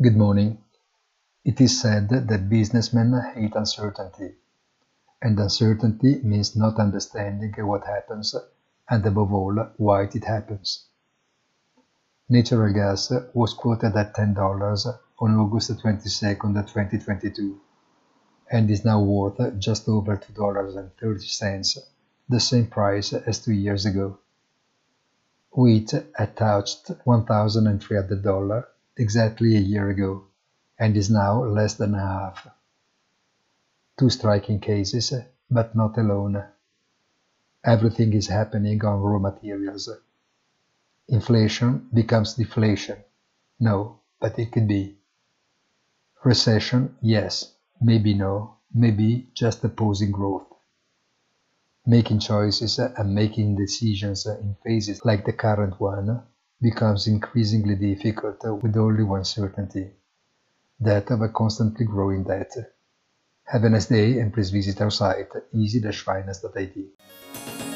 Good morning. It is said that businessmen hate uncertainty, and uncertainty means not understanding what happens and, above all, why it happens. Natural gas was quoted at $10 on August 22, 2022, and is now worth just over $2.30, the same price as 2 years ago. Wheat had touched $1,300 exactly a year ago, and is now less than half. Two striking cases, but not alone. Everything is happening on raw materials. Inflation becomes deflation. No, but it could be. Recession, yes, maybe no, maybe just opposing growth. Making choices and making decisions in phases like the current one becomes increasingly difficult with only one certainty, that of a constantly growing debt. Have a nice day and please visit our site easy-finance.it.